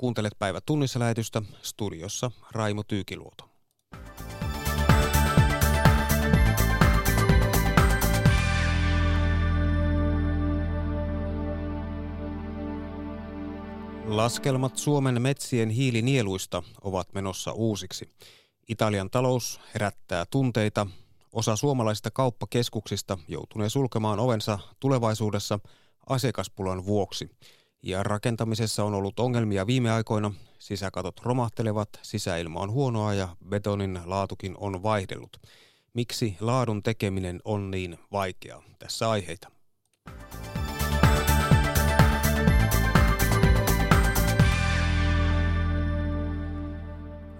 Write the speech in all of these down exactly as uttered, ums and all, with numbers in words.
Kuuntelet Päivä tunnissa -lähetystä, studiossa Raimo Tyykiluoto. Laskelmat Suomen metsien hiilinieluista ovat menossa uusiksi. Italian talous herättää tunteita. Osa suomalaisista kauppakeskuksista joutunee sulkemaan ovensa tulevaisuudessa asiakaspulan vuoksi. Ja rakentamisessa on ollut ongelmia viime aikoina. Sisäkatot romahtelevat, sisäilma on huonoa ja betonin laatukin on vaihdellut. Miksi laadun tekeminen on niin vaikeaa? Tässä aiheita.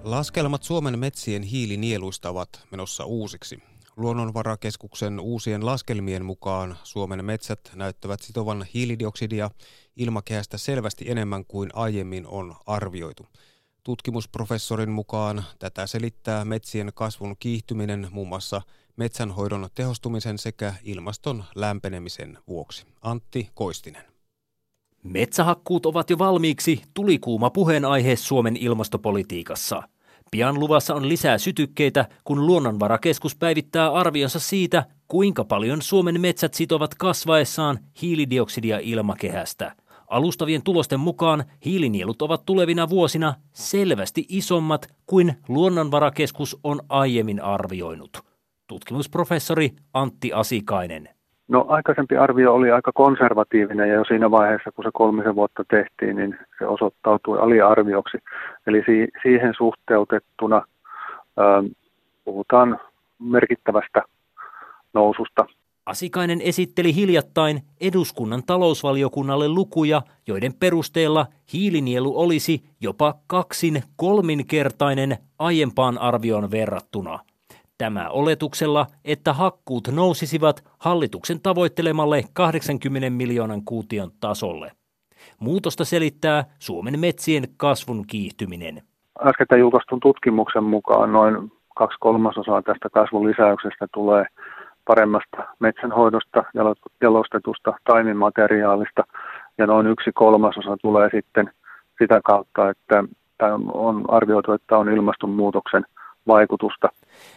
Laskelmat Suomen metsien hiilinieluista ovat menossa uusiksi. Luonnonvarakeskuksen uusien laskelmien mukaan Suomen metsät näyttävät sitovan hiilidioksidia ilmakehästä selvästi enemmän kuin aiemmin on arvioitu. Tutkimusprofessorin mukaan tätä selittää metsien kasvun kiihtyminen muun muassa metsänhoidon tehostumisen sekä ilmaston lämpenemisen vuoksi. Antti Koistinen. Metsähakkuut ovat jo valmiiksi tulikuuma puheenaihe Suomen ilmastopolitiikassa. Pian luvassa on lisää sytykkeitä, kun Luonnonvarakeskus päivittää arvionsa siitä, kuinka paljon Suomen metsät sitovat kasvaessaan hiilidioksidia ilmakehästä. Alustavien tulosten mukaan hiilinielut ovat tulevina vuosina selvästi isommat kuin Luonnonvarakeskus on aiemmin arvioinut. Tutkimusprofessori Antti Asikainen. No, aikaisempi arvio oli aika konservatiivinen ja jo siinä vaiheessa, kun se kolmisen vuotta tehtiin, niin se osoittautui aliarvioksi. Eli si- siihen suhteutettuna ää, puhutaan merkittävästä noususta. Asikainen esitteli hiljattain eduskunnan talousvaliokunnalle lukuja, joiden perusteella hiilinielu olisi jopa kaksin kolminkertainen aiempaan arvioon verrattuna. Tämä oletuksella, että hakkuut nousisivat hallituksen tavoittelemalle kahdeksankymmenen miljoonan kuution tasolle. Muutosta selittää Suomen metsien kasvun kiihtyminen. Äsken julkaistun tutkimuksen mukaan noin kaksi kolmasosaa tästä kasvun lisäyksestä tulee paremmasta metsänhoidosta, jalostetusta taimimateriaalista ja noin yksi kolmasosa tulee sitten sitä kautta, että on arvioitu, että on ilmastonmuutoksen vaikutusta.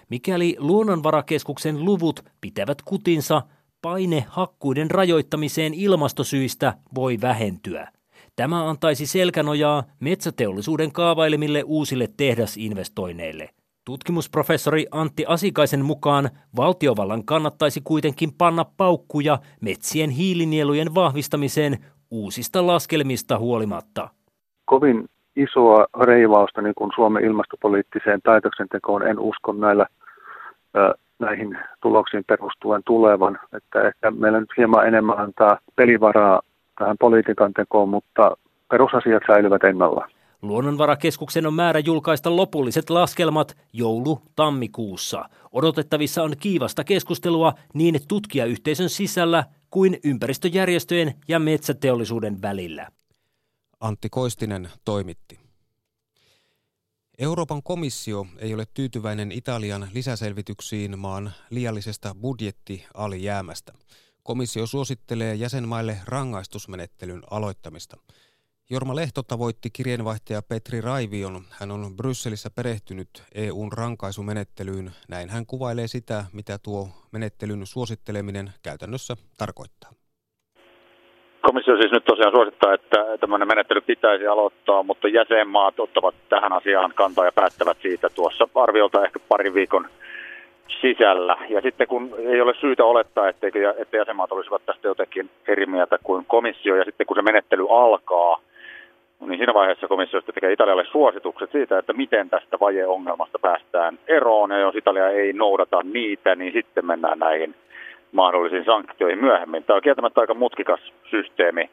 Mikäli Luonnonvarakeskuksen luvut pitävät kutinsa, paine hakkuiden rajoittamiseen ilmastosyistä voi vähentyä. Tämä antaisi selkänojaa metsäteollisuuden kaavailemille uusille tehdasinvestoinneille. Tutkimusprofessori Antti Asikaisen mukaan valtiovallan kannattaisi kuitenkin panna paukkuja metsien hiilinielujen vahvistamiseen uusista laskelmista huolimatta. Kovin isoa reivausta niin kuin Suomen ilmastopoliittiseen päätöksentekoon en usko näillä, näihin tuloksiin perustuen tulevan. Että ehkä meillä nyt hieman enemmän antaa pelivaraa tähän politiikan tekoon, mutta perusasiat säilyvät ennallaan. Luonnonvarakeskuksen on määrä julkaista lopulliset laskelmat joulu-tammikuussa. Odotettavissa on kiivasta keskustelua niin tutkijayhteisön sisällä kuin ympäristöjärjestöjen ja metsäteollisuuden välillä. Antti Koistinen toimitti. Euroopan komissio ei ole tyytyväinen Italian lisäselvityksiin maan liiallisesta budjettialijäämästä. Komissio suosittelee jäsenmaille rangaistusmenettelyn aloittamista. Jorma Lehto tavoitti kirjeenvaihtaja Petri Raivion. Hän on Brysselissä perehtynyt E U:n rankaisumenettelyyn. Näin hän kuvailee sitä, mitä tuo menettelyn suositteleminen käytännössä tarkoittaa. Komissio siis nyt tosiaan suosittaa, että tämmöinen menettely pitäisi aloittaa, mutta jäsenmaat ottavat tähän asiaan kantaa ja päättävät siitä tuossa arviolta ehkä parin viikon sisällä. Ja sitten kun ei ole syytä olettaa, etteikö, että jäsenmaat olisivat tästä jotenkin eri mieltä kuin komissio, ja sitten kun se menettely alkaa, niin siinä vaiheessa komissio tekee Italialle suositukset siitä, että miten tästä vajeongelmasta päästään eroon, ja jos Italia ei noudata niitä, niin sitten mennään näihin mahdollisiin sanktioihin myöhemmin. Tämä on kieltämättä aika mutkikas systeemi,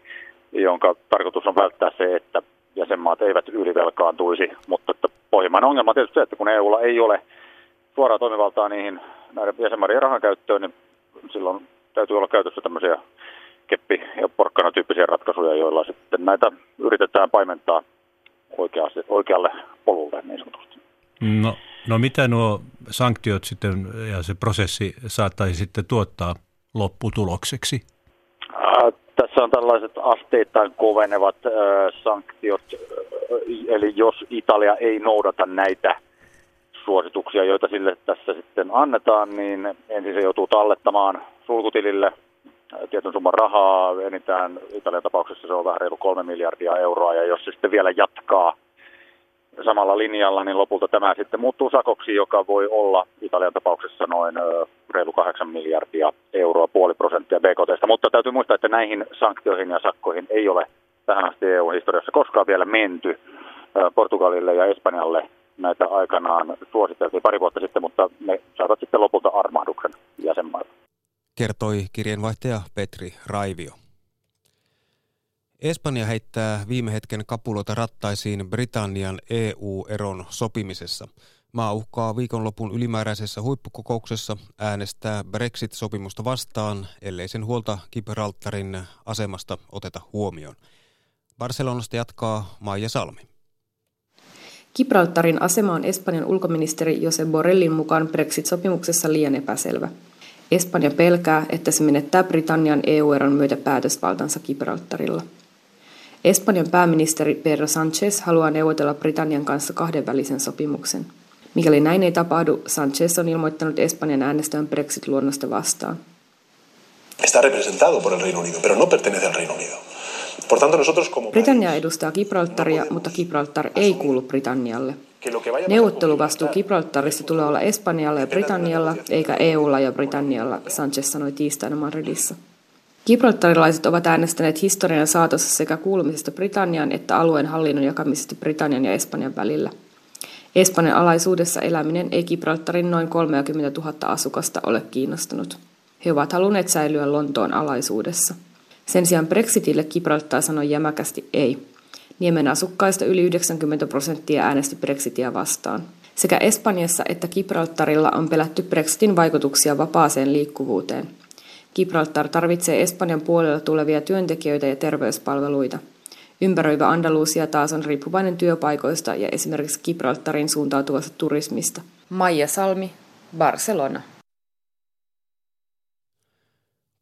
jonka tarkoitus on välttää se, että jäsenmaat eivät ylivelkaantuisi, mutta että pohjimmainen ongelma on tietysti se, että kun E U:lla ei ole suoraa toimivaltaa niihin näiden jäsenmaiden rahankäyttöön, niin silloin täytyy olla käytössä tämmöisiä keppi- ja porkkana-tyyppisiä ratkaisuja, joilla sitten näitä yritetään paimentaa oikealle, oikealle polulle niin sanotusti. No, no mitä nuo sanktiot sitten ja se prosessi saattaisi sitten tuottaa lopputulokseksi? Äh, tässä on tällaiset asteittain kovenevat äh, sanktiot äh, eli jos Italia ei noudata näitä suosituksia, joita sille tässä sitten annetaan, niin ensin se joutuu tallettamaan sulkutilille tietyn summan rahaa, enintään Italian tapauksessa se on vähän reilu kolme miljardia euroa, ja jos se sitten vielä jatkaa samalla linjalla, niin lopulta tämä sitten muuttuu sakoksi, joka voi olla Italian tapauksessa noin reilu kahdeksan miljardia euroa, puoli prosenttia B K T:stä. Mutta täytyy muistaa, että näihin sanktioihin ja sakkoihin ei ole tähän asti E U-historiassa koskaan vielä menty. Portugalille ja Espanjalle näitä aikanaan suositeltiin pari vuotta sitten, mutta ne saivat sitten lopulta armahduksen jäsenmailla. Kertoi kirjeenvaihtaja Petri Raivio. Espanja heittää viime hetken kapuloita rattaisiin Britannian E U-eron sopimisessa. Maa uhkaa viikonlopun ylimääräisessä huippukokouksessa äänestää Brexit-sopimusta vastaan, ellei sen huolta Gibraltarin asemasta oteta huomioon. Barcelonasta jatkaa Maija Salmi. Gibraltarin asema on Espanjan ulkoministeri Jose Borrellin mukaan Brexit-sopimuksessa liian epäselvä. Espanja pelkää, että se menettää Britannian E U-eron myötä päätösvaltansa Gibraltarilla. Espanjan pääministeri Pedro Sánchez haluaa neuvotella Britannian kanssa kahdenvälisen sopimuksen. Mikäli näin ei tapahdu, Sánchez on ilmoittanut Espanjan äänestävän Brexit-luonnosta vastaan. Está representado por el Reino Unido, pero no pertenece al Reino Unido. Por tanto nosotros como Britannia edustaa Gibraltaria, mutta Gibraltar ei kuulu Britannialle. Neuvotteluvastuu Gibraltarista tulee olla Espanjalla ja Britannialla, eikä E U:lla ja Britannialla, Sanchez sanoi tiistaina Madridissa. Gibraltarilaiset ovat äänestäneet historian saatossa sekä kuulumisesta Britanniaan että alueen hallinnon jakamisesta Britannian ja Espanjan välillä. Espanjan alaisuudessa eläminen ei Gibraltarin noin kolmekymmentätuhatta asukasta ole kiinnostanut. He ovat halunneet säilyä Lontoon alaisuudessa. Sen sijaan Brexitille Gibraltar sanoi jämäkästi ei. Niemen asukkaista yli yhdeksänkymmentä prosenttia äänesti Brexitiä vastaan. Sekä Espanjassa että Gibraltarilla on pelätty Brexitin vaikutuksia vapaaseen liikkuvuuteen. Gibraltar tarvitsee Espanjan puolella tulevia työntekijöitä ja terveyspalveluita. Ympäröivä Andalusia taas on riippuvainen työpaikoista ja esimerkiksi Gibraltarin suuntautuvasta turismista. Maija Salmi, Barcelona.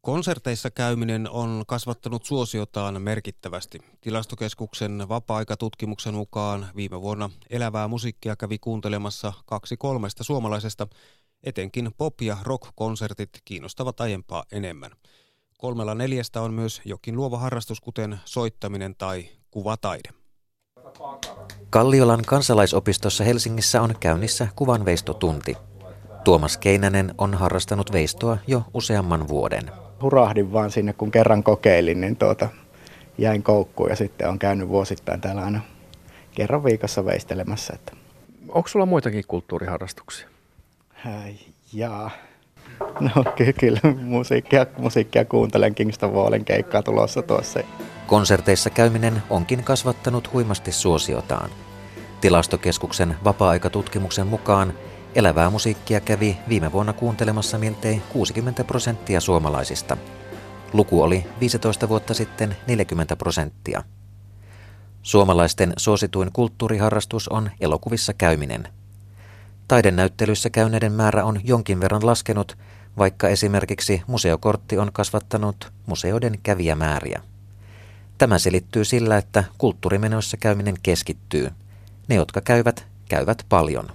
Konserteissa käyminen on kasvattanut suosiotaan merkittävästi. Tilastokeskuksen vapaa-aikatutkimuksen mukaan viime vuonna elävää musiikkia kävi kuuntelemassa kaksi kolmesta suomalaisesta. Etenkin pop- ja rock-konsertit kiinnostavat aiempaa enemmän. Kolmella neljästä on myös jokin luova harrastus, kuten soittaminen tai kuvataide. Kalliolan kansalaisopistossa Helsingissä on käynnissä kuvanveistotunti. Tuomas Keinänen on harrastanut veistoa jo useamman vuoden. Hurahdin vaan sinne, kun kerran kokeilin, niin tuota, jäin koukkuun ja sitten olen käynyt vuosittain täällä aina kerran viikossa veistelemässä. Että. Onko sulla muitakin kulttuuriharrastuksia? Äh, jaa, no ky- kyllä musiikkia, musiikkia kuuntelen, Kingston Wallen keikkaa tulossa tuossa. Konserteissa käyminen onkin kasvattanut huimasti suosiotaan. Tilastokeskuksen vapaa-aikatutkimuksen mukaan elävää musiikkia kävi viime vuonna kuuntelemassa miltei kuusikymmentä prosenttia suomalaisista. Luku oli viisitoista vuotta sitten neljäkymmentä prosenttia. Suomalaisten suosituin kulttuuriharrastus on elokuvissa käyminen. Taidenäyttelyissä käyneiden määrä on jonkin verran laskenut, vaikka esimerkiksi museokortti on kasvattanut museoiden kävijämääriä. Tämä selittyy sillä, että kulttuurimenoissa käyminen keskittyy. Ne, jotka käyvät, käyvät paljon.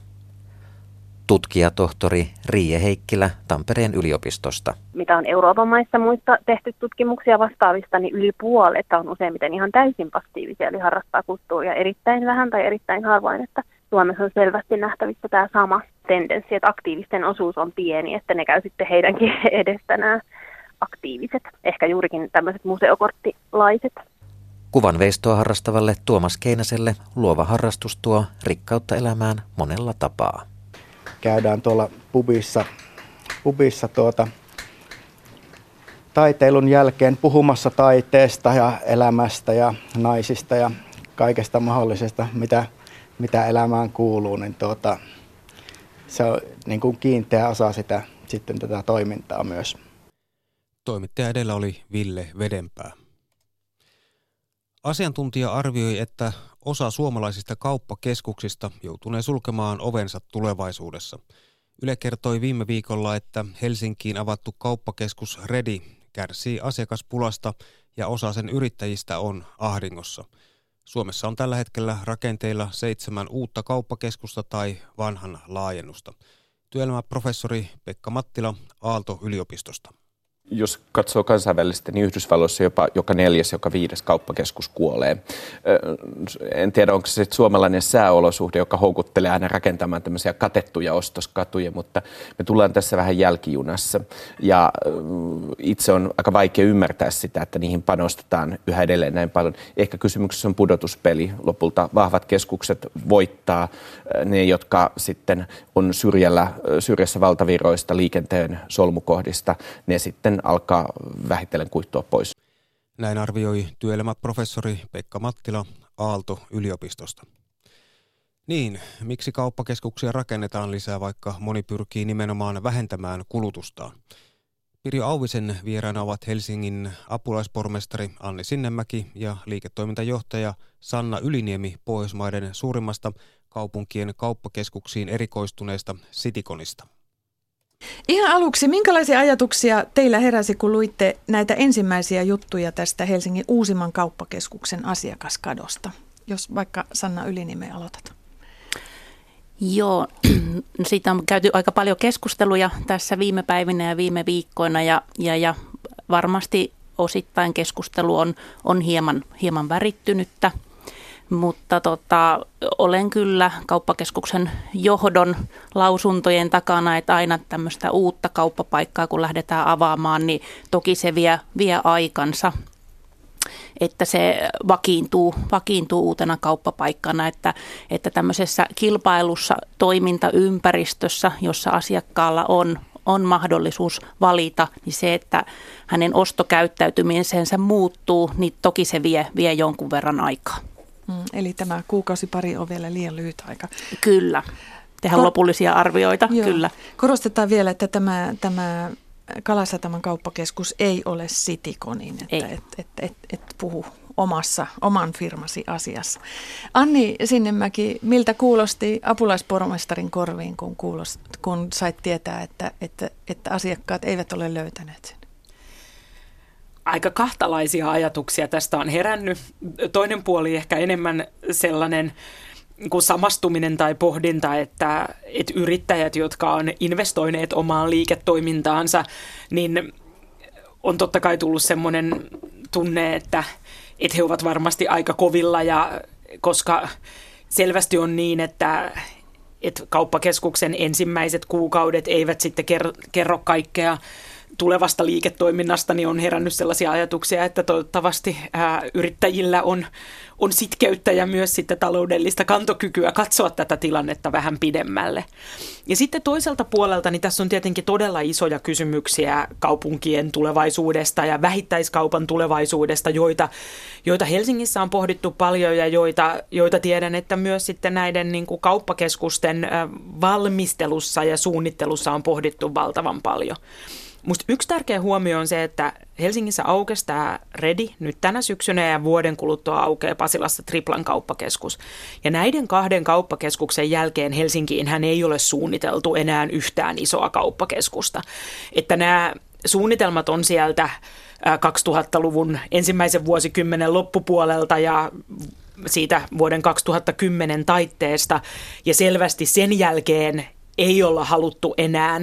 Tutkijatohtori Riie Heikkilä Tampereen yliopistosta. Mitä on Euroopan maissa muista tehty tutkimuksia vastaavista, niin yli puolet on useimmiten ihan täysin passiivisia, eli harrastaa kulttuuria erittäin vähän tai erittäin harvoin. Että Suomessa on selvästi nähtävissä tämä sama tendenssi, että aktiivisten osuus on pieni, että ne käy sitten heidänkin edestä nämä aktiiviset, ehkä juurikin tämmöiset museokorttilaiset. Kuvanveistoa harrastavalle Tuomas Keinäselle luova harrastus tuo rikkautta elämään monella tapaa. Käydään tuolla pubissa, pubissa tuota, taiteilun jälkeen puhumassa taiteesta ja elämästä ja naisista ja kaikesta mahdollisesta, mitä, mitä elämään kuuluu. Niin tuota, se on niin kuin kiinteä osa sitä, sitten tätä toimintaa myös. Toimittaja edellä oli Ville Vedenpää. Asiantuntija arvioi, että osa suomalaisista kauppakeskuksista joutunee sulkemaan ovensa tulevaisuudessa. Yle kertoi viime viikolla, että Helsinkiin avattu kauppakeskus Redi kärsii asiakaspulasta ja osa sen yrittäjistä on ahdingossa. Suomessa on tällä hetkellä rakenteilla seitsemän uutta kauppakeskusta tai vanhan laajennusta. Työelämäprofessori Pekka Mattila Aalto-yliopistosta. Jos katsoo kansainvälisesti, niin Yhdysvalloissa jopa joka neljäs, joka viides kauppakeskus kuolee. En tiedä, onko se suomalainen sääolosuhde, joka houkuttelee aina rakentamaan tämmöisiä katettuja ostoskatuja, mutta me tullaan tässä vähän jälkijunassa. Ja itse on aika vaikea ymmärtää sitä, että niihin panostetaan yhä edelleen näin paljon. Ehkä kysymyksessä on pudotuspeli. Lopulta vahvat keskukset voittaa ne, jotka sitten on syrjällä, syrjässä valtaviroista, liikenteen solmukohdista, ne sitten alkaa vähitellen kuittua pois. Näin arvioi työelämäprofessori Pekka Mattila Aalto-yliopistosta. Niin, miksi kauppakeskuksia rakennetaan lisää, vaikka moni pyrkii nimenomaan vähentämään kulutustaan? Pirjo Auvisen vieraana ovat Helsingin apulaispormestari Anni Sinnemäki ja liiketoimintajohtaja Sanna Yliniemi Pohjoismaiden suurimmasta kaupunkien kauppakeskuksiin erikoistuneesta Cityconista. Ihan aluksi, minkälaisia ajatuksia teillä heräsi, kun luitte näitä ensimmäisiä juttuja tästä Helsingin uusimman kauppakeskuksen asiakaskadosta? Jos vaikka Sanna Yliniemi aloitat. Joo, siitä on käyty aika paljon keskusteluja tässä viime päivinä ja viime viikkoina ja, ja, ja varmasti osittain keskustelu on, on hieman, hieman värittynyttä, mutta tota, olen kyllä kauppakeskuksen johdon lausuntojen takana, että aina tämmöistä uutta kauppapaikkaa kun lähdetään avaamaan, niin toki se vie, vie aikansa, että se vakiintuu, vakiintuu uutena kauppapaikkana, että, että tämmöisessä kilpailussa toimintaympäristössä, jossa asiakkaalla on, on mahdollisuus valita, niin se, että hänen ostokäyttäytymisensä muuttuu, niin toki se vie, vie jonkun verran aikaa. Mm, eli tämä kuukausi pari on vielä liian lyhyt aika. Kyllä, tehdään Ko- lopullisia arvioita, joo. Kyllä. Korostetaan vielä, että tämä... tämä Kalasataman kauppakeskus ei ole Cityconin, että et, et, et, et puhu omassa, oman firmasi asiassa. Anni Sinnemäki, miltä kuulosti apulaispormestarin korviin, kun, kuulosti, kun sait tietää, että, että, että asiakkaat eivät ole löytäneet sen? Aika kahtalaisia ajatuksia tästä on herännyt. Toinen puoli ehkä enemmän sellainen kun samastuminen tai pohdinta, että, että yrittäjät, jotka on investoineet omaan liiketoimintaansa, niin on totta kai tullut semmoinen tunne, että, että he ovat varmasti aika kovilla, ja koska selvästi on niin, että, että kauppakeskuksen ensimmäiset kuukaudet eivät sitten kerro kaikkea tulevasta liiketoiminnasta, niin on herännyt sellaisia ajatuksia, että toivottavasti ää, yrittäjillä on, on sitkeyttä ja myös sitten taloudellista kantokykyä katsoa tätä tilannetta vähän pidemmälle. Ja sitten toiselta puolelta, niin tässä on tietenkin todella isoja kysymyksiä kaupunkien tulevaisuudesta ja vähittäiskaupan tulevaisuudesta, joita, joita Helsingissä on pohdittu paljon ja joita, joita tiedän, että myös sitten näiden niin kuin kauppakeskusten valmistelussa ja suunnittelussa on pohdittu valtavan paljon. Musta yksi tärkeä huomio on se, että Helsingissä aukesi tämä Redi nyt tänä syksynä ja vuoden kuluttua aukeaa Pasilassa Triplan kauppakeskus. Ja näiden kahden kauppakeskuksen jälkeen Helsinkiin hän ei ole suunniteltu enää yhtään isoa kauppakeskusta. Että nämä suunnitelmat on sieltä kaksituhattaluvun ensimmäisen vuosikymmenen loppupuolelta ja siitä vuoden kaksituhattakymmenen taitteesta. Ja selvästi sen jälkeen ei olla haluttu enää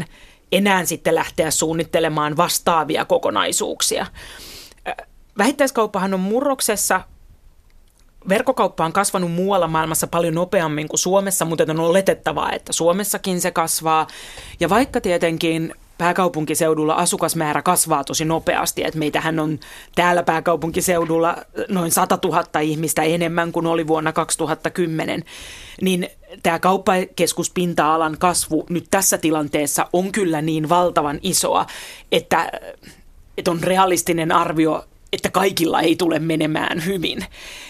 enää sitten lähteä suunnittelemaan vastaavia kokonaisuuksia. Vähittäiskauppahan on murroksessa. Verkkokauppa on kasvanut muualla maailmassa paljon nopeammin kuin Suomessa, mutta on oletettavaa, että Suomessakin se kasvaa. Ja vaikka tietenkin pääkaupunkiseudulla asukasmäärä kasvaa tosi nopeasti, että meitähän on täällä pääkaupunkiseudulla noin satatuhatta ihmistä enemmän kuin oli vuonna kaksituhattakymmenen, niin tämä kauppakeskuspinta-alan kasvu nyt tässä tilanteessa on kyllä niin valtavan isoa, että, että on realistinen arvio, että kaikilla ei tule menemään hyvin,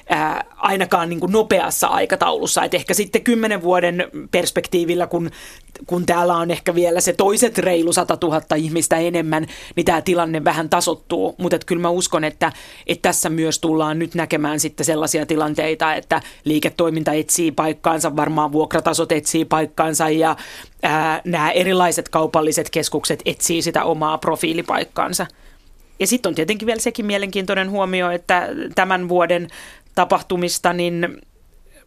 ää, ainakaan niin kuin nopeassa aikataulussa. Et ehkä sitten kymmenen vuoden perspektiivillä, kun, kun täällä on ehkä vielä se toiset reilu satatuhatta ihmistä enemmän, niin tämä tilanne vähän tasoittuu. Mutta kyllä mä uskon, että, että tässä myös tullaan nyt näkemään sitten sellaisia tilanteita, että liiketoiminta etsii paikkaansa, varmaan vuokratasot etsii paikkaansa ja ää, nämä erilaiset kaupalliset keskukset etsii sitä omaa profiilipaikkaansa. Ja sitten on tietenkin vielä sekin mielenkiintoinen huomio, että tämän vuoden tapahtumista, niin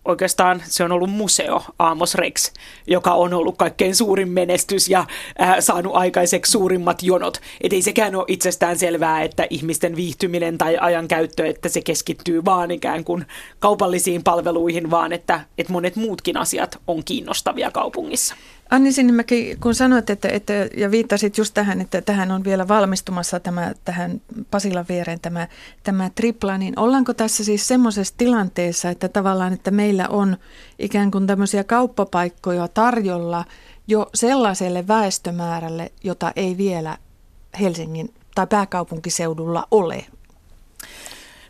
oikeastaan se on ollut museo Amos Rex, joka on ollut kaikkein suurin menestys ja äh, saanut aikaiseksi suurimmat jonot. Et ei sekään ole itsestään selvää, että ihmisten viihtyminen tai ajankäyttö, että se keskittyy vaan ikään kuin kaupallisiin palveluihin, vaan että, että monet muutkin asiat on kiinnostavia kaupungissa. Anni Sinnemäki, kun sanoit, että, että, ja viittasit just tähän, että tähän on vielä valmistumassa tämä, tähän Pasilan viereen tämä, tämä tripla, niin ollaanko tässä siis semmoisessa tilanteessa, että tavallaan, että meillä on ikään kuin tämmöisiä kauppapaikkoja tarjolla jo sellaiselle väestömäärälle, jota ei vielä Helsingin tai pääkaupunkiseudulla ole?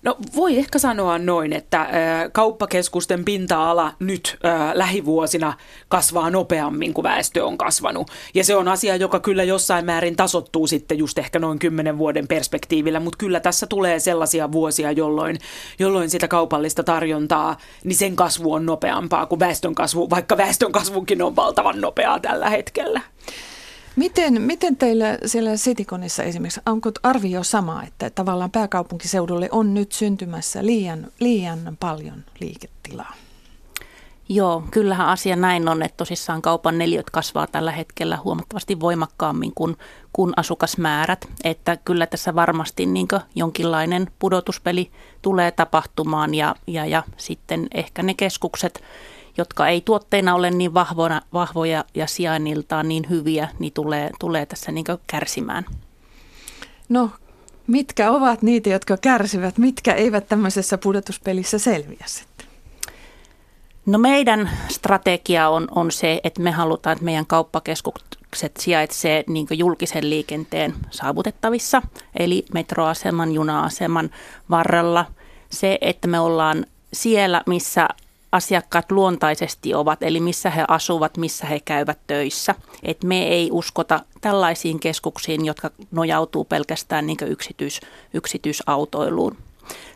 No voi ehkä sanoa noin, että kauppakeskusten pinta-ala nyt äh, lähivuosina kasvaa nopeammin kuin väestö on kasvanut. Ja se on asia, joka kyllä jossain määrin tasoittuu sitten just ehkä noin kymmenen vuoden perspektiivillä, mutta kyllä tässä tulee sellaisia vuosia, jolloin, jolloin sitä kaupallista tarjontaa, niin sen kasvu on nopeampaa kuin väestön kasvu, vaikka väestön kasvukin on valtavan nopeaa tällä hetkellä. Miten, miten teillä siellä Cityconissa esimerkiksi, onko arvio sama, että tavallaan pääkaupunkiseudulle on nyt syntymässä liian, liian paljon liiketilaa? Joo, kyllähän asia näin on, että tosissaan kaupan neliöt kasvaa tällä hetkellä huomattavasti voimakkaammin kuin, kuin asukasmäärät. Että kyllä tässä varmasti niin kuin jonkinlainen pudotuspeli tulee tapahtumaan ja, ja, ja sitten ehkä ne keskukset, jotka ei tuotteina ole niin vahvoja, vahvoja ja sijainniltaan niin hyviä, niin tulee, tulee tässä niin kuin kärsimään. No, mitkä ovat niitä, jotka kärsivät? Mitkä eivät tämmöisessä pudotuspelissä selviä sitten? No meidän strategia on, on se, että me halutaan, että meidän kauppakeskukset sijaitsee niin kuin julkisen liikenteen saavutettavissa, eli metroaseman, juna-aseman varrella. Se, että me ollaan siellä, missä asiakkaat luontaisesti ovat, eli missä he asuvat, missä he käyvät töissä. Et me ei uskota tällaisiin keskuksiin, jotka nojautuu pelkästään niin kuin yksityis, yksityisautoiluun.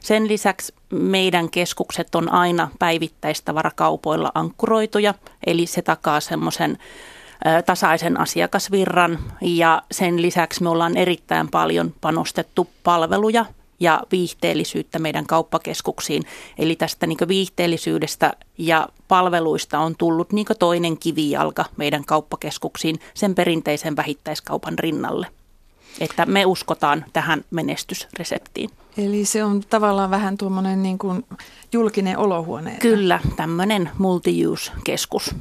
Sen lisäksi meidän keskukset on aina päivittäistavarakaupoilla ankkuroituja, eli se takaa semmoisen tasaisen asiakasvirran. Ja sen lisäksi me ollaan erittäin paljon panostettu palveluja ja viihteellisyyttä meidän kauppakeskuksiin. Eli tästä niin kuin viihteellisyydestä ja palveluista on tullut niin kuin toinen kivijalka meidän kauppakeskuksiin sen perinteisen vähittäiskaupan rinnalle. Että me uskotaan tähän menestysreseptiin. Eli se on tavallaan vähän tuommoinen niin kuin julkinen olohuone. Kyllä, tämmöinen multi-use-keskus.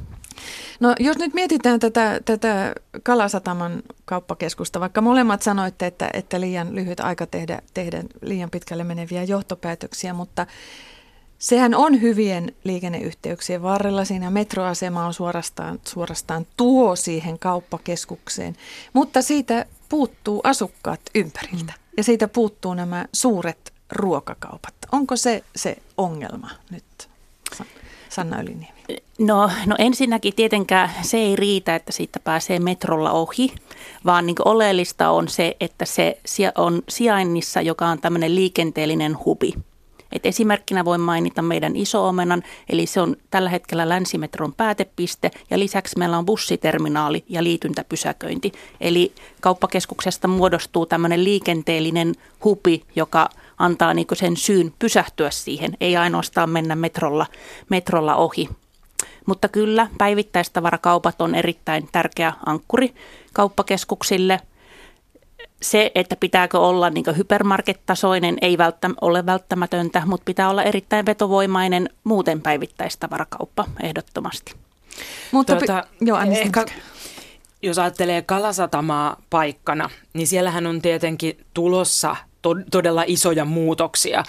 No jos nyt mietitään tätä, tätä Kalasataman kauppakeskusta, vaikka molemmat sanoitte, että, että liian lyhyt aika tehdä, tehdä liian pitkälle meneviä johtopäätöksiä, mutta sehän on hyvien liikenneyhteyksien varrella. Siinä metroasema on suorastaan, suorastaan tuo siihen kauppakeskukseen, mutta siitä puuttuu asukkaat ympäriltä ja siitä puuttuu nämä suuret ruokakaupat. Onko se se ongelma nyt? Sanna Yliniemi. No, no ensinnäkin tietenkään se ei riitä, että siitä pääsee metrolla ohi, vaan niin kuin oleellista on se, että se on sijainnissa, joka on tämmöinen liikenteellinen hubi. Et esimerkkinä voin mainita meidän Iso-Omenan, eli se on tällä hetkellä Länsimetron päätepiste ja lisäksi meillä on bussiterminaali ja liityntäpysäköinti. Eli kauppakeskuksesta muodostuu tämmöinen liikenteellinen hubi, joka antaa niin kuin sen syyn pysähtyä siihen, ei ainoastaan mennä metrolla, metrolla ohi. Mutta kyllä päivittäistavarakaupat on erittäin tärkeä ankkuri kauppakeskuksille. Se, että pitääkö olla niin kuin hypermarket-tasoinen, ei välttäm- ole välttämätöntä, mutta pitää olla erittäin vetovoimainen muuten päivittäistavarakauppa ehdottomasti. Mutta tuota, pi- joo, Anni ehkä, jos ajattelee Kalasatamaa paikkana, niin siellähän on tietenkin tulossa to- todella isoja muutoksia,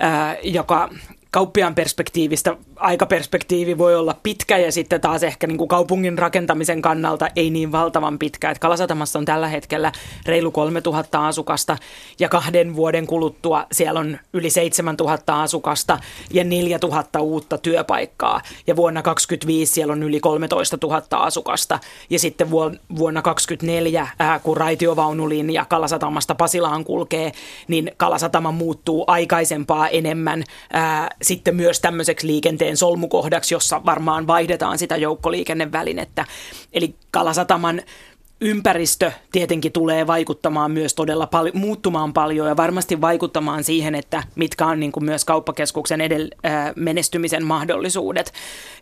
ää, joka kauppiaan perspektiivistä aikaperspektiivi voi olla pitkä ja sitten taas ehkä niin kuin kaupungin rakentamisen kannalta ei niin valtavan pitkä. Et Kalasatamassa on tällä hetkellä reilu kolmetuhatta asukasta ja kahden vuoden kuluttua siellä on yli seitsemäntuhatta asukasta ja neljätuhatta uutta työpaikkaa. Ja vuonna kaksituhattakaksikymmentäviisi siellä on yli kolmetoistatuhatta asukasta ja sitten vuonna kaksituhattakaksikymmentäneljä, äh, kun raitiovaunulinja Kalasatamasta Pasilaan kulkee, niin Kalasatama muuttuu aikaisempaa enemmän äh, sitten myös tämmöiseksi liikenteen solmukohdaksi, jossa varmaan vaihdetaan sitä joukkoliikennevälinettä. Eli Kalasataman ympäristö tietenkin tulee vaikuttamaan myös todella paljon, muuttumaan paljon ja varmasti vaikuttamaan siihen, että mitkä on niin kuin myös kauppakeskuksen edell- menestymisen mahdollisuudet,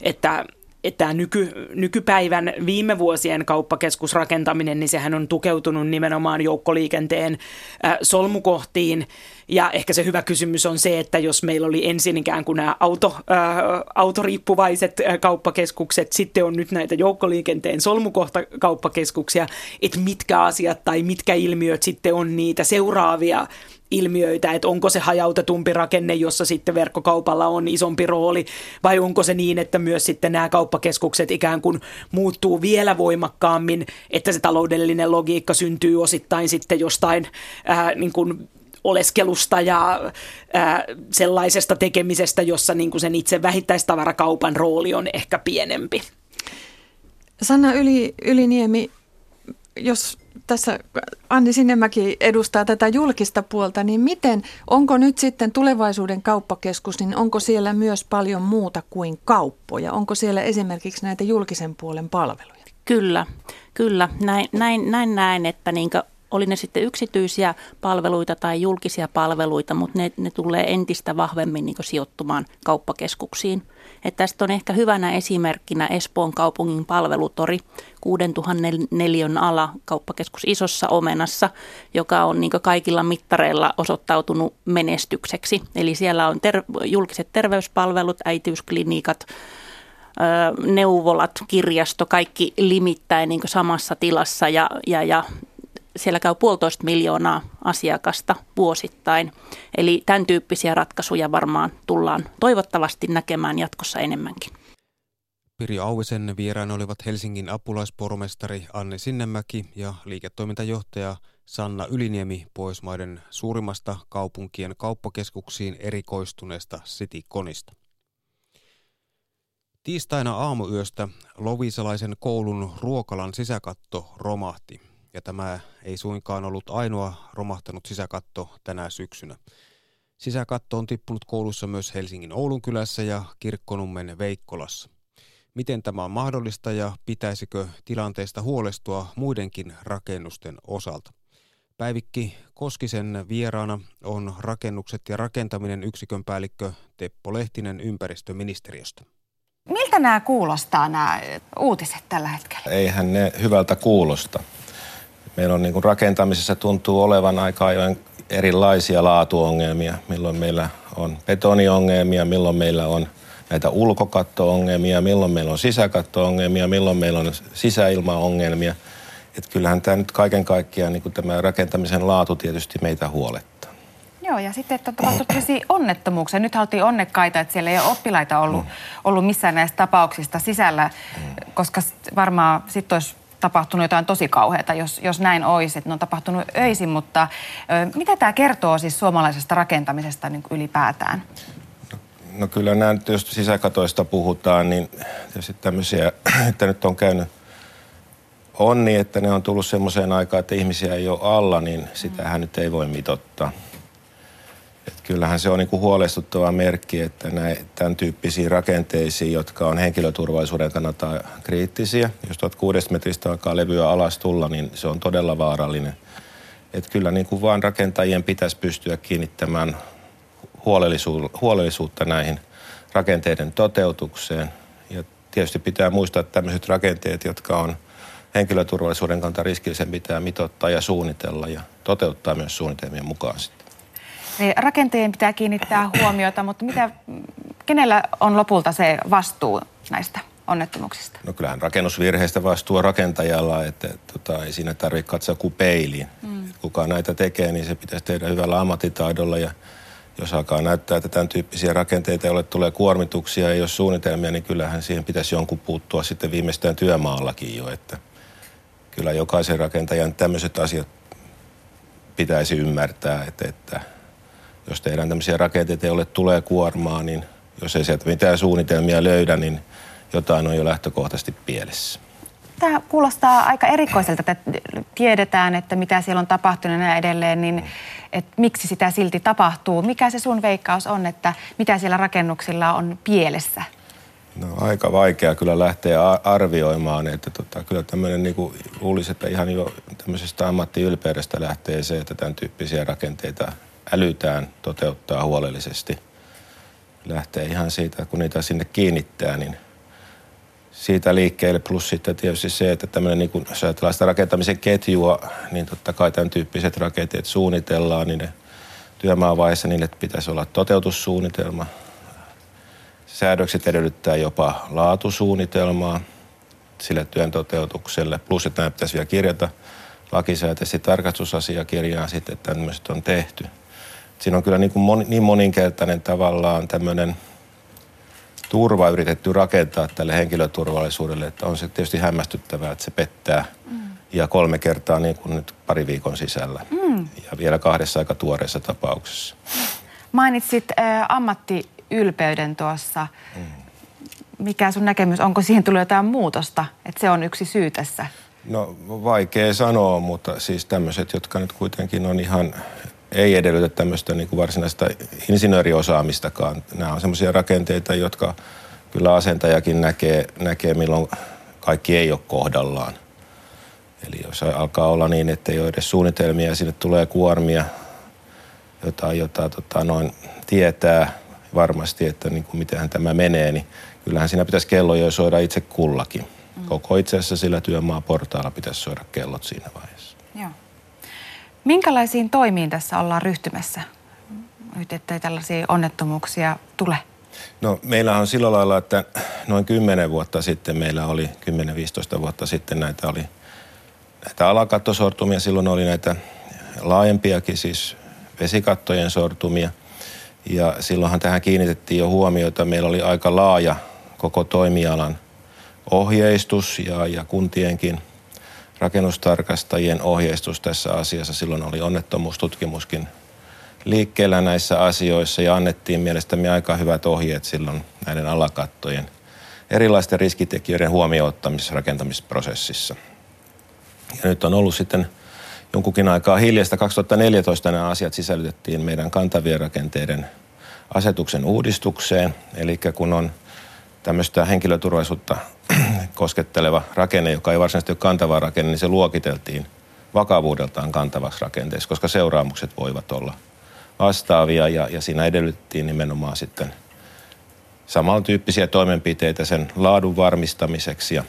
että Että nyky, nykypäivän viime vuosien kauppakeskusrakentaminen, niin sehän on tukeutunut nimenomaan joukkoliikenteen äh, solmukohtiin. Ja ehkä se hyvä kysymys on se, että jos meillä oli ensin ikään kuin nämä auto, äh, autoriippuvaiset äh, kauppakeskukset, sitten on nyt näitä joukkoliikenteen solmukohtakauppakeskuksia, että mitkä asiat tai mitkä ilmiöt sitten on niitä seuraavia ilmiöitä, että onko se hajautetumpi rakenne, jossa sitten verkkokaupalla on isompi rooli, vai onko se niin, että myös sitten nämä kauppakeskukset ikään kuin muuttuu vielä voimakkaammin, että se taloudellinen logiikka syntyy osittain sitten jostain ää, niin kuin oleskelusta ja ää, sellaisesta tekemisestä, jossa niin kuin sen itse vähittäistavarakaupan rooli on ehkä pienempi. Sanna Yliniemi, jos tässä Anni Sinnemäki edustaa tätä julkista puolta, niin miten, onko nyt sitten tulevaisuuden kauppakeskus, niin onko siellä myös paljon muuta kuin kauppoja? Onko siellä esimerkiksi näitä julkisen puolen palveluja? Kyllä, kyllä. Näin, näin, näin näen, että niinkö oli ne sitten yksityisiä palveluita tai julkisia palveluita, mutta ne, ne tulee entistä vahvemmin niin kuin sijoittumaan kauppakeskuksiin. Et tästä on ehkä hyvänä esimerkkinä Espoon kaupungin palvelutori, kuusituhatta neliön ala kauppakeskus Isossa Omenassa, joka on niin kuin kaikilla mittareilla osoittautunut menestykseksi. Eli siellä on ter- julkiset terveyspalvelut, äitiysklinikat, neuvolat, kirjasto, kaikki limittäin niin kuin samassa tilassa ja, ja, ja siellä käy puolitoista miljoonaa asiakasta vuosittain, eli tämän tyyppisiä ratkaisuja varmaan tullaan toivottavasti näkemään jatkossa enemmänkin. Pirjo Auvisen vieraana olivat Helsingin apulaispormestari Anni Sinnemäki ja liiketoimintajohtaja Sanna Yliniemi Pohjoismaiden suurimmasta kaupunkien kauppakeskuksiin erikoistuneesta Cityconista. Tiistaina aamuyöstä loviisalaisen koulun ruokalan sisäkatto romahti. Ja tämä ei suinkaan ollut ainoa romahtanut sisäkatto tänä syksynä. Sisäkatto on tippunut koulussa myös Helsingin Oulunkylässä ja Kirkkonummen Veikkolassa. Miten tämä on mahdollista ja pitäisikö tilanteesta huolestua muidenkin rakennusten osalta? Päivikki Koskisen vieraana on rakennukset ja rakentaminen yksikön päällikkö Teppo Lehtinen ympäristöministeriöstä. Miltä nämä kuulostaa nämä uutiset tällä hetkellä? Eihän ne hyvältä kuulosta. Meillä on niin kuin rakentamisessa tuntuu olevan aika ajoin erilaisia laatuongelmia, milloin meillä on betoniongelmia, milloin meillä on näitä ulkokatto-ongelmia, milloin meillä on sisäkatto-ongelmia, milloin meillä on sisäilmaongelmia. Että kyllähän tämä nyt kaiken kaikkiaan niin kuin tämä rakentamisen laatu tietysti meitä huolettaa. Joo, ja sitten että on tapahtunut onnettomuuksia. Nyt oltiin onnekkaita, että siellä ei ole oppilaita ollut, ollut missään näistä tapauksista sisällä, koska varmaan sitten olisi tapahtunut jotain tosi kauheata, jos, jos näin olisi, että ne on tapahtunut öisin, mutta ö, mitä tämä kertoo siis suomalaisesta rakentamisesta niin ylipäätään? No, no kyllä nämä nyt, jos sisäkatoista puhutaan, niin tietysti tämmöisiä, että nyt on käynyt onni, niin, että ne on tullut semmoiseen aikaan, että ihmisiä ei ole alla, niin sitähän nyt ei voi mitottaa. Et kyllähän se on niin kuin huolestuttava merkki, että näin, tämän tyyppisiin rakenteisiin, jotka on henkilöturvallisuuden kannalta kriittisiä, jos tuot kuudesta metristä alkaa levyä alas tulla, niin se on todella vaarallinen. Et kyllä niin kuin vaan rakentajien pitäisi pystyä kiinnittämään huolellisu- huolellisuutta näihin rakenteiden toteutukseen. Ja tietysti pitää muistaa, että tämmöiset rakenteet, jotka on henkilöturvallisuuden kannalta riskillisen, pitää mitottaa ja suunnitella ja toteuttaa myös suunnitelmien mukaan sitten. Rakenteen pitää kiinnittää huomiota, mutta mitä, kenellä on lopulta se vastuu näistä onnettomuuksista? No kyllähän rakennusvirheistä vastuu on rakentajalla, että tota, ei siinä tarvitse katsoa kuin peiliin. Mm. Kuka näitä tekee, niin se pitäisi tehdä hyvällä ammattitaidolla ja jos alkaa näyttää, että tämän tyyppisiä rakenteita, joille tulee kuormituksia ja jos suunnitelmia, niin kyllähän siihen pitäisi jonkun puuttua sitten viimeistään työmaallakin jo, että kyllä jokaisen rakentajan tämmöiset asiat pitäisi ymmärtää, että, että jos tehdään tämmöisiä rakenteita, joille tulee kuormaa, niin jos ei sieltä mitään suunnitelmia löydä, niin jotain on jo lähtökohtaisesti pielessä. Tämä kuulostaa aika erikoiselta, että tiedetään, että mitä siellä on tapahtunut ja edelleen, niin että miksi sitä silti tapahtuu. Mikä se sun veikkaus on, että mitä siellä rakennuksilla on pielessä? No, aika vaikea kyllä lähteä arvioimaan, että tota, kyllä tämmöinen niin kuin luulisi, että ihan jo tämmöisestä ammattiylpeydestä lähtee se, että tämän tyyppisiä rakenteita älytään toteuttaa huolellisesti. Lähtee ihan siitä, kun niitä sinne kiinnittää, niin siitä liikkeelle. Plus sitten tietysti se, että tämmöinen, niin kun, jos ajatellaan sitä rakentamisen ketjua, niin totta kai tämän tyyppiset rakenteet suunnitellaan, niin ne työmaavaiheessa niille pitäisi olla toteutussuunnitelma. Säädökset edellyttää jopa laatusuunnitelmaa sille työn toteutukselle. Plus, että nämä pitäisi vielä kirjata lakisääteisesti tarkastusasiakirjaan sitten, että tämmöiset on tehty. Siinä on kyllä niin, moni, niin moninkertainen tavallaan tämmöinen turva yritetty rakentaa tälle henkilöturvallisuudelle, että on se tietysti hämmästyttävää, että se pettää mm. ja kolme kertaa niin kuin nyt pari viikon sisällä mm. ja vielä kahdessa aika tuoreessa tapauksessa. Mainitsit äh, ammattiylpeyden tuossa. Mm. Mikä sun näkemys, onko siihen tullut jotain muutosta, että se on yksi syy tässä? No vaikea sanoa, mutta siis tämmöiset, jotka nyt kuitenkin on ihan... Ei edellytä tämmöistä niin kuin varsinaista insinööriosaamistakaan. Nämä on semmoisia rakenteita, jotka kyllä asentajakin näkee, näkee, milloin kaikki ei ole kohdallaan. Eli jos alkaa olla niin, että ei ole edes suunnitelmia ja sinne tulee kuormia, jota, jota tota, noin tietää varmasti, että niin kuin mitenhän tämä menee, niin kyllähän siinä pitäisi kello jo soida itse kullakin. Koko itse asiassa sillä työmaaportaalla pitäisi soida kellot siinä vaiheessa. Joo. Minkälaisiin toimiin tässä ollaan ryhtymässä, ettei tällaisia onnettomuuksia tule? No meillä on sillä lailla, että noin kymmenen vuotta sitten meillä oli, kymmenen viisitoista vuotta sitten näitä oli näitä alakattosortumia. Silloin oli näitä laajempiakin, siis vesikattojen sortumia. Ja silloinhan tähän kiinnitettiin jo huomiota. Meillä oli aika laaja koko toimialan ohjeistus ja, ja kuntienkin rakennustarkastajien ohjeistus tässä asiassa. Silloin oli onnettomuustutkimuskin liikkeellä näissä asioissa ja annettiin mielestäni aika hyvät ohjeet silloin näiden alakattojen erilaisten riskitekijöiden huomioon ottamisessa rakentamisprosessissa. Ja nyt on ollut sitten jonkunkin aikaa hiljaista. kaksituhattaneljätoista nämä asiat sisällytettiin meidän kantavien rakenteiden asetuksen uudistukseen. Eli kun on tämmöistä henkilöturvallisuutta kosketteleva rakenne, joka ei varsinaisesti ole kantava rakenne, niin se luokiteltiin vakavuudeltaan kantavaksi rakenteeksi, koska seuraamukset voivat olla vastaavia ja, ja siinä edellytettiin nimenomaan sitten samantyyppisiä toimenpiteitä sen laadun varmistamiseksi ja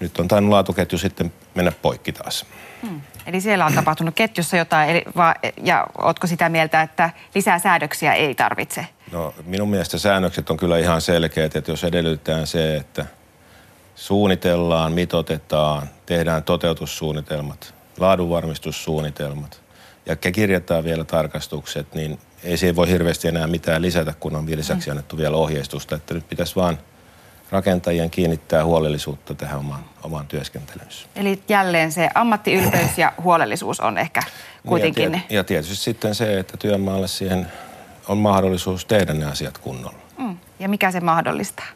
nyt on tainnut laatuketju sitten mennä poikki taas. Hmm. Eli siellä on tapahtunut ketjussa jotain, eli va, ja ootko sitä mieltä, että lisää säädöksiä ei tarvitse? No minun mielestä säännökset on kyllä ihan selkeät, että jos edellytetään se, että suunnitellaan, mitoitetaan, tehdään toteutussuunnitelmat, laadunvarmistussuunnitelmat ja kirjataan vielä tarkastukset, niin ei siihen voi hirveästi enää mitään lisätä, kun on lisäksi annettu vielä ohjeistusta, että nyt pitäisi vaan rakentajien kiinnittää huolellisuutta tähän omaan, omaan työskentelynsä. Eli jälleen se ammattiylpeys ja huolellisuus on ehkä kuitenkin... Ja, tiety- ja tietysti sitten se, että työmaalle siihen on mahdollisuus tehdä ne asiat kunnolla. Mm. Ja mikä se mahdollistaa?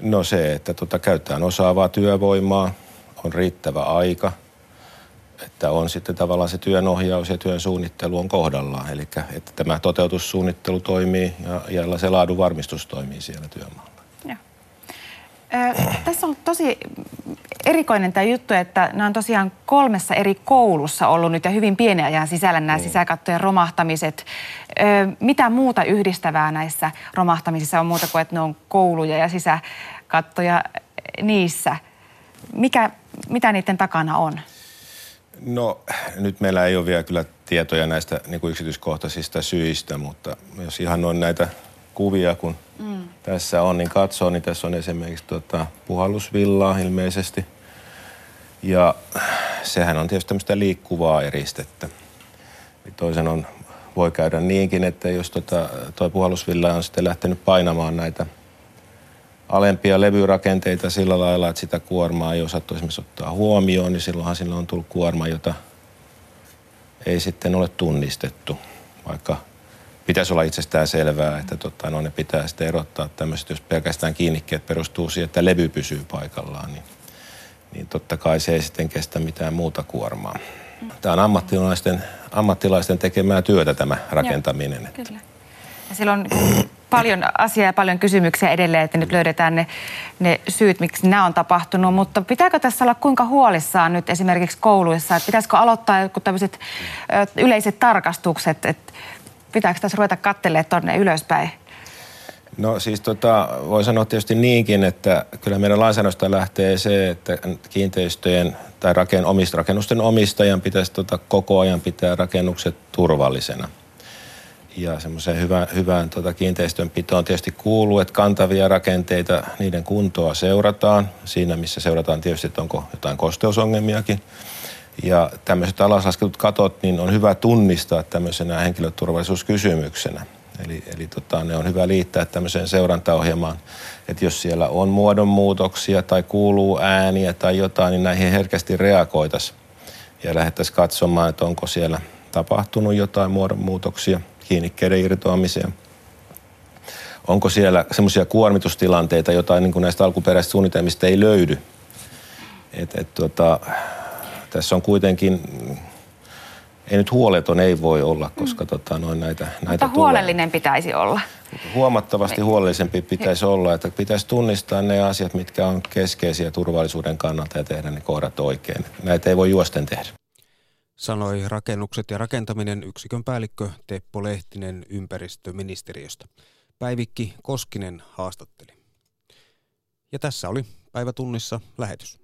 No se, että tota, käytetään osaavaa työvoimaa, on riittävä aika, että on sitten tavallaan se työnohjaus ja työn suunnittelu on kohdallaan. Eli että tämä toteutussuunnittelu toimii ja, ja se laadunvarmistus toimii siellä työmaalla. Tässä on tosi erikoinen tämä juttu, että nämä on tosiaan kolmessa eri koulussa ollut nyt ja hyvin pienen ajan sisällä nämä sisäkattojen romahtamiset. Mitä muuta yhdistävää näissä romahtamisissa on muuta kuin, että ne on kouluja ja sisäkattoja niissä? Mikä, mitä niiden takana on? No nyt meillä ei ole vielä kyllä tietoja näistä niin kuin yksityiskohtaisista syistä, mutta jos ihan on näitä kuvia, kun mm. tässä on, niin katsoo, niin tässä on esimerkiksi tuota, puhallusvillaa ilmeisesti. Ja sehän on tietysti tämmöistä liikkuvaa eristettä. Toisen on, voi käydä niinkin, että jos tuota, tuo puhallusvilla on sitten lähtenyt painamaan näitä alempia levyrakenteita sillä lailla, että sitä kuormaa ei osattu esimerkiksi ottaa huomioon, niin silloinhan sillä on tullut kuorma, jota ei sitten ole tunnistettu, vaikka pitäisi olla itsestään selvää, että totta, no ne pitää sitten erottaa tämmöiset, jos pelkästään kiinnikkeet perustuu siihen, että levy pysyy paikallaan, niin, niin totta kai se ei sitten kestä mitään muuta kuormaa. Tämä on ammattilaisten, ammattilaisten tekemää työtä tämä rakentaminen. Joo, että. Kyllä. Ja silloin paljon asiaa ja paljon kysymyksiä edelleen, että nyt löydetään ne, ne syyt, miksi nämä on tapahtunut, mutta pitääkö tässä olla kuinka huolissaan nyt esimerkiksi kouluissa, että pitäisikö aloittaa joku tämmöiset yleiset tarkastukset, että pitääkö tässä ruveta katselemaan tuonne ylöspäin? No siis tota, voi sanoa tietysti niinkin, että kyllä meidän lainsäädännöstä lähtee se, että kiinteistöjen tai raken, omist, rakennusten omistajan pitäisi tota, koko ajan pitää rakennukset turvallisena. Ja semmoiseen hyvään, hyvään tota, kiinteistönpitoon tietysti kuuluu, että kantavia rakenteita, niiden kuntoa seurataan. Siinä, missä seurataan tietysti, että onko jotain kosteusongelmiakin. Ja tämmöiset alaslasketut katot, niin on hyvä tunnistaa tämmöisenä henkilöturvallisuuskysymyksenä. Eli, eli tota, ne on hyvä liittää tämmöiseen seurantaohjelmaan, että jos siellä on muodonmuutoksia tai kuuluu ääniä tai jotain, niin näihin herkästi reagoitaisiin ja lähdettäisiin katsomaan, että onko siellä tapahtunut jotain muodonmuutoksia, kiinnikkeiden irtoamisia. Onko siellä semmoisia kuormitustilanteita, joita niin kuin näistä alkuperäisistä suunnitelmista ei löydy. Et, et, tota, tässä on kuitenkin... Ei nyt huoleton ei voi olla, koska mm. tota, noin näitä, näitä Mutta tulee. Huolellinen pitäisi olla. Huomattavasti huolellisempi pitäisi olla, että pitäisi tunnistaa ne asiat, mitkä on keskeisiä turvallisuuden kannalta ja tehdä ne kohdat oikein. Näitä ei voi juosten tehdä. Sanoi rakennukset ja rakentaminen yksikön päällikkö Teppo Lehtinen ympäristöministeriöstä. Päivikki Koskinen haastatteli. Ja tässä oli Päivä tunnissa lähetys.